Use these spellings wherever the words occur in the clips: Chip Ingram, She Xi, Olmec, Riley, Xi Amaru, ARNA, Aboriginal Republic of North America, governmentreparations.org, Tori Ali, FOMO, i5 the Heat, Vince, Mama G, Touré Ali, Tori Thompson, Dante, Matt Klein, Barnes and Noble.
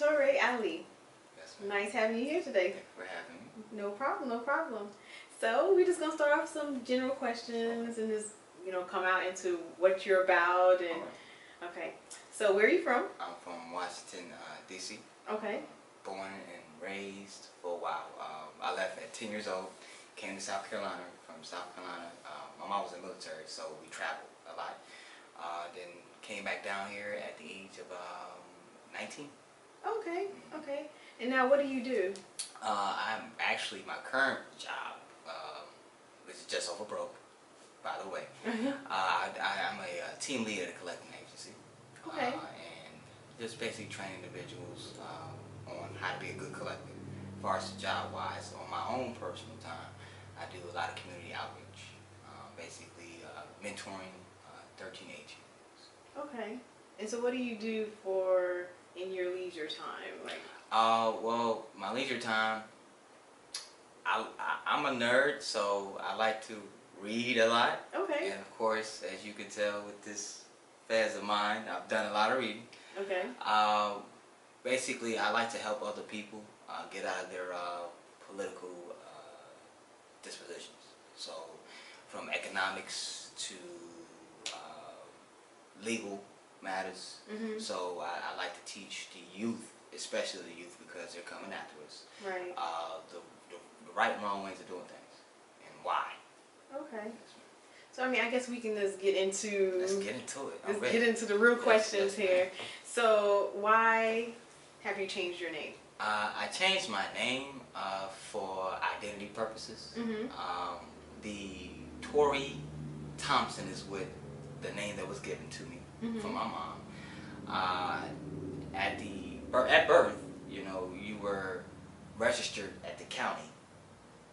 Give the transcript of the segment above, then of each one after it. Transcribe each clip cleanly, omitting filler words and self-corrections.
Touré Ali. Yes, nice having you here today. Thank you for having me. No problem, no problem. So we're just going to start off with some general questions and just, you know, come out into what you're about. And right. Okay. So where are you from? I'm from Washington, D.C. Okay. Born and raised for a while. I left at 10 years old, came to South Carolina. From South Carolina, my mom was in the military, so we traveled a lot. Then came back down here at the age of 19. Okay, okay. And now what do you do? I'm actually, my current job, which is just over broke, by the way. I'm a team leader at a collecting agency. Okay. And just basically train individuals on how to be a good collector. As far as job-wise, on my own personal time, I do a lot of community outreach. Basically mentoring 13-18-year-olds. Okay. And so what do you do for in your leisure time? Like, well, my leisure time, I'm a nerd, so I like to read a lot. Okay. And of course, as you can tell with this fez of mine, I've done a lot of reading. Okay. Basically, I like to help other people get out of their political dispositions. So, from economics to legal matters. Mm-hmm. So, I like to teach the youth, especially the youth, because they're coming after us. Right. The right and wrong ways of doing things and why. Okay. So, I mean, I guess we can just get into... Let's get into it. Let's get into the real questions here. So, why have you changed your name? I changed my name for identity purposes. Mm-hmm. The Tori Thompson is what the name that was given to me mm-hmm. from my mom. At birth, you know, you were registered at the county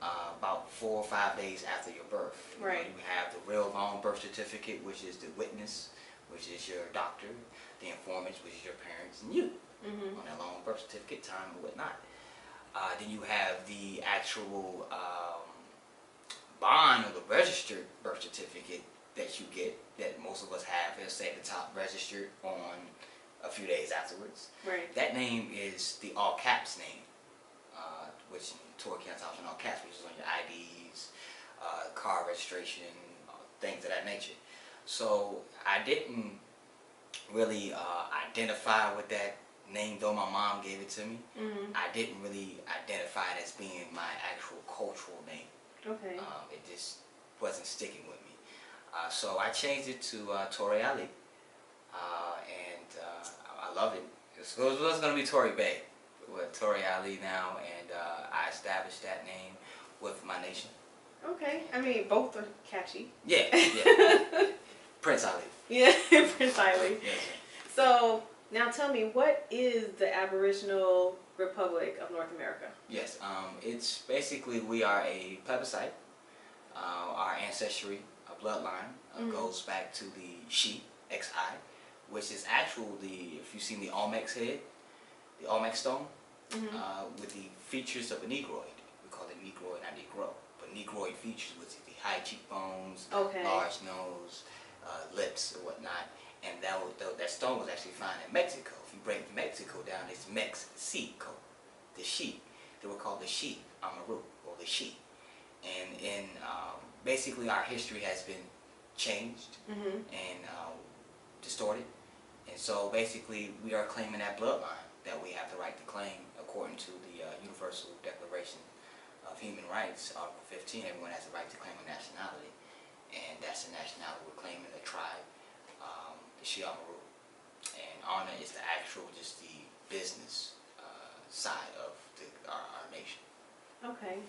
about 4 or 5 days after your birth. Right. You have the real long birth certificate, which is the witness, which is your doctor, the informant, which is your parents, and you. Mm-hmm. On that long birth certificate time and whatnot. Then you have the actual bond or the registered birth certificate that you get, that most of us have. It'll say at the top, registered on a few days afterwards. Right. That name is the all caps name, which Tori Thompson all caps, which is on your IDs, car registration, things of that nature. So I didn't really identify with that name, though my mom gave it to me. Mm-hmm. I didn't really identify it as being my actual cultural name. Okay. It just wasn't sticking with me. So I changed it to Tori Ali. I love it. It was going to be Tori Bay, with Tori Ali now, and I established that name with my nation. Okay, I mean, both are catchy. Yeah, yeah. Prince Ali. Yeah, Prince Ali. Yes. So, now tell me, what is the Aboriginal Republic of North America? Yes, it's basically, we are a plebiscite. Our ancestry, a bloodline, goes back to the She Xi, which is actually, if you've seen the Olmec's head, the Olmec stone, with the features of a Negroid. We call it Negroid, not Negro, but Negroid features with the high cheekbones, okay. large nose, lips, and whatnot. And that stone was actually found in Mexico. If you break Mexico down, it's Mexico, the She. They were called the Xi Amaru, or the She. And basically, our history has been changed and distorted. And so basically, we are claiming that bloodline that we have the right to claim according to the Universal Declaration of Human Rights, Article 15. Everyone has the right to claim a nationality. And that's the nationality we're claiming, the tribe, the Xi Amaru. And honor is the actual, just the business side of our nation. Okay.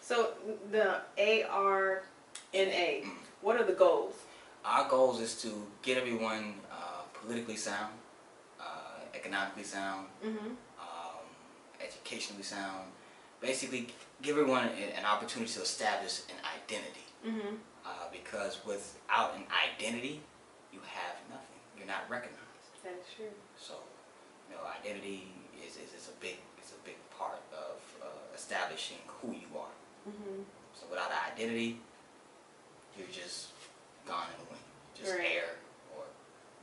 So the ARNA, what are the goals? Our goals is to get everyone politically sound, economically sound, educationally sound. Basically, give everyone an opportunity to establish an identity. Mm-hmm. Because without an identity, you have nothing. You're not recognized. That is true. So, you know, identity is a big part of establishing who you are. Mm-hmm. So without an identity, you're just gone in the wind. Just air or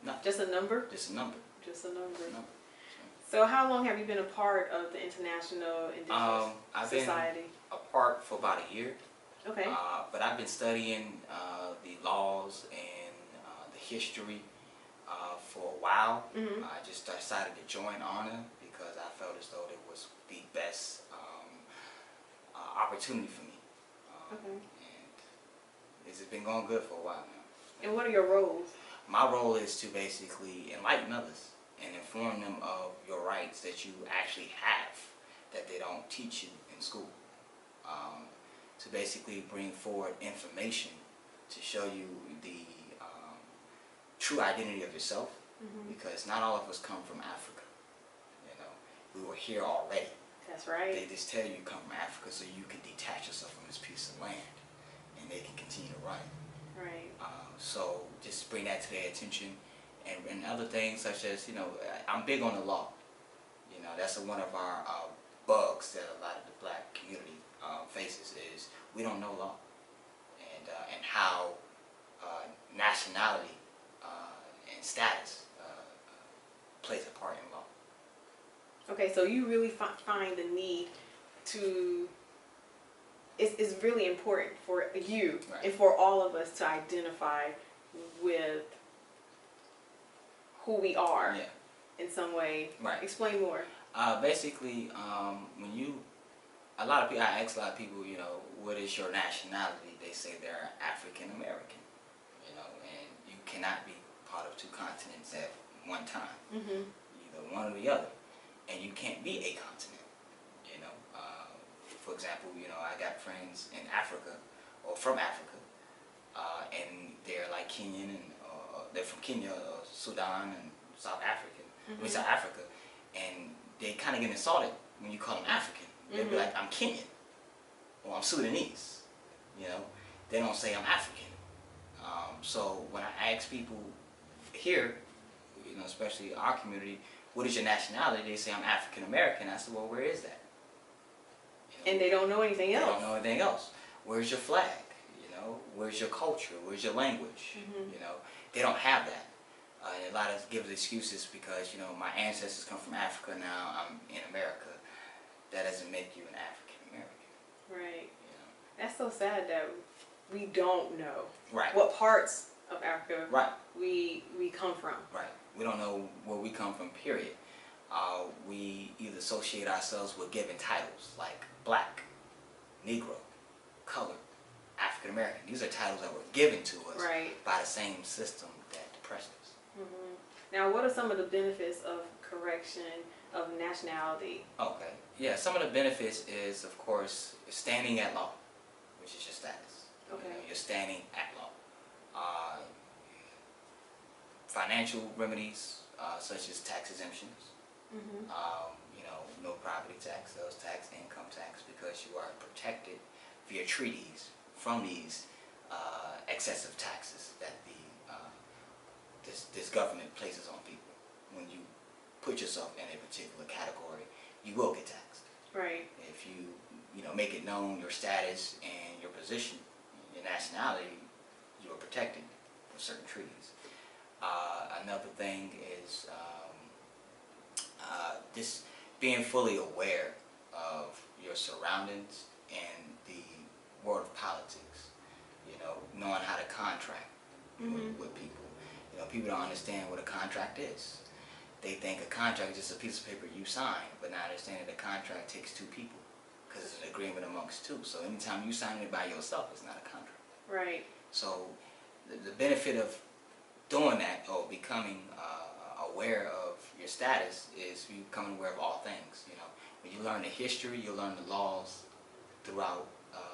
nothing. Just a number? Just a number. Just a number. So how long have you been a part of the International Indigenous Society? I've been a part for about a year. Okay. But I've been studying the laws and the history for a while. Mm-hmm. I just decided to join Honor because I felt as though it was the best opportunity for me. Okay. And it's been going good for a while now. And what are your roles? My role is to basically enlighten others and inform them of your rights that you actually have that they don't teach you in school. To basically bring forward information to show you the true identity of yourself, mm-hmm. because not all of us come from Africa. You know, we were here already. That's right. They just tell you you come from Africa so you can detach yourself from this piece of land and they can continue to run. Right. So just bring that to their attention and other things such as, you know, I'm big on the law. You know, that's one of our bugs that a lot of the black community faces is we don't know law and how nationality and status plays a part in law. Okay, so you really find the need to, it's really important for you, right. and for all of us to identify with who we are, yeah. in some way. Right. Explain more. Basically, when you, I ask a lot of people, you know, what is your nationality? They say they're African American, you know, and you cannot be part of two continents at one time, mm-hmm. either one or the other. And you can't be a continent, you know. For example, you know, I got friends in Africa, or from Africa, and they're like Kenyan, and they're from Kenya, or Sudan, and South African, mm-hmm. South Africa, and they kind of get insulted when you call them African. They'll mm-hmm. be like, I'm Kenyan, or I'm Sudanese, you know. They don't say I'm African. So when I ask people here, you know, especially our community, what is your nationality? They say, I'm African American. I said, well, where is that? You know, and they don't know anything else. They don't know anything else. Where's your flag? You know, where's your culture? Where's your language? Mm-hmm. You know, they don't have that. A lot of give excuses because, you know, my ancestors come from Africa, now I'm in America. That doesn't make you an African American. Right. You know? That's so sad that we don't know right. what parts of Africa right. we come from. Right. We don't know where we come from, period. We either associate ourselves with given titles like black, Negro, colored, African American. These are titles that were given to us right. by the same system that depressed us. Mm-hmm. Now, what are some of the benefits of correction of nationality? Okay. Yeah, some of the benefits is, of course, standing at law, which is your status. Okay. You know, you're standing at law. Financial remedies such as tax exemptions, mm-hmm. You know, no property tax, sales tax, income tax, because you are protected via treaties from these excessive taxes that the this government places on people. When you put yourself in a particular category, you will get taxed. Right. If you know make it known your status and your position, your nationality, you are protected from certain treaties. Another thing is just being fully aware of your surroundings and the world of politics, you know, knowing how to contract mm-hmm. with people. You know, people don't understand what a contract is. They think a contract is just a piece of paper you sign, but not understanding that a contract takes two people because it's an agreement amongst two. So anytime you sign it by yourself, it's not a contract. Right. So the benefit of doing that or becoming aware of your status is you becoming aware of all things. You know, when you learn the history, you learn the laws throughout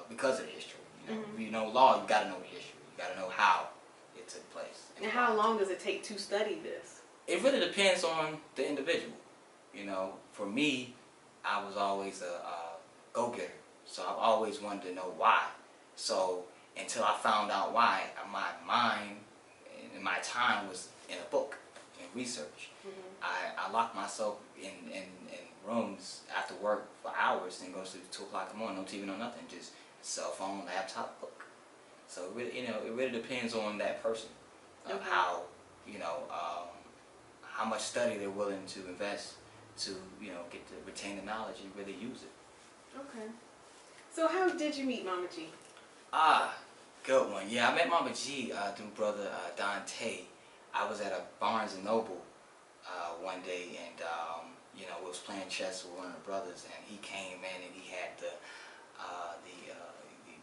because of the history. You know, mm-hmm. if you know law, you got to know the history. You got to know how it took place. And how long does it take to study this? It really depends on the individual. You know, for me, I was always a go-getter, so I've always wanted to know why. So until I found out why, my mind. And my time was in a book, in research. Mm-hmm. I locked myself in rooms after work for hours and go to 2 o'clock in the morning, no TV, no nothing, just cell phone, laptop, book. So it really, you know, it really depends on that person, of how, you know, how much study they're willing to invest to, you know, get to retain the knowledge and really use it. Okay. So how did you meet Mama G? Good one. Yeah, I met Mama G through brother Dante. I was at a Barnes and Noble one day, and you know, we was playing chess with one of the brothers, and he came in and he had the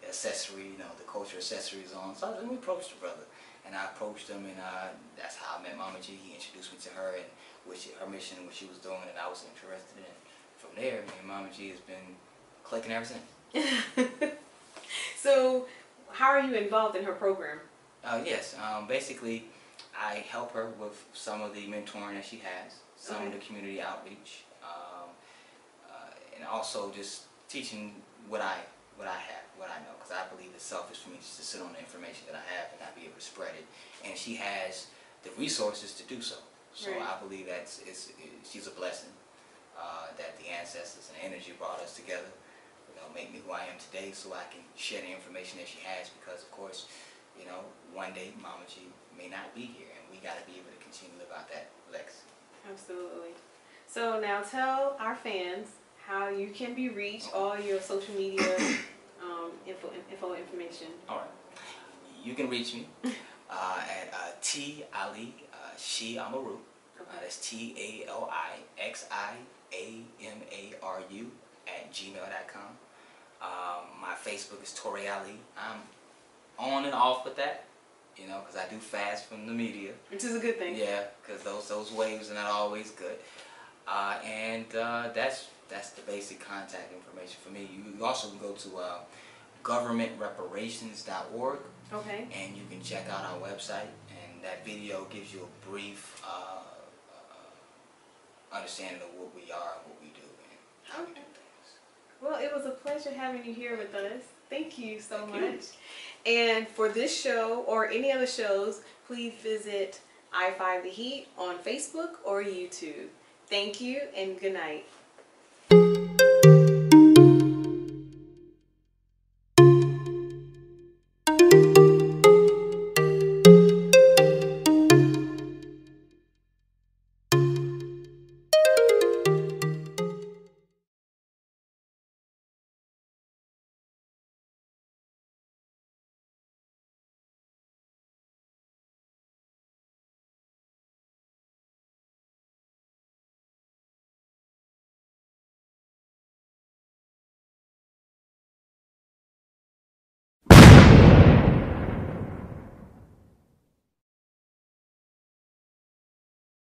accessory, you know, the culture accessories on. So then we approached the brother, and I approached him, and that's how I met Mama G. He introduced me to her and her mission, what she was doing, and I was interested in. From there, me and Mama G has been clicking ever since. So, how are you involved in her program? Yes, basically, I help her with some of the mentoring that she has, some of the community outreach, and also just teaching what I know, because I believe it's selfish for me just to sit on the information that I have and not be able to spread it. And she has the resources to do so. So I believe that she's a blessing that the ancestors and energy brought us together, you know, make me who I am today, so I can share the information that she has, because of course, you know, one day Mama G may not be here, and we got to be able to continue to live out that legacy. Absolutely. So now tell our fans how you can be reached, all your social media information. All right. You can reach me at T. Ali Xi Amaru. That's TALIXIAMARU@gmail.com. My Facebook is Tori Ali. I'm on and off with that, you know, because I do fast from the media. Which is a good thing. Yeah, because those waves are not always good. That's the basic contact information for me. You also can go to governmentreparations.org. Okay. And you can check out our website, and that video gives you a brief understanding of what we are, what we do, and how we do things. Well, it was a pleasure having you here with us. Thank you so much. And for this show or any other shows, please visit i5 the Heat on Facebook or YouTube. Thank you and good night.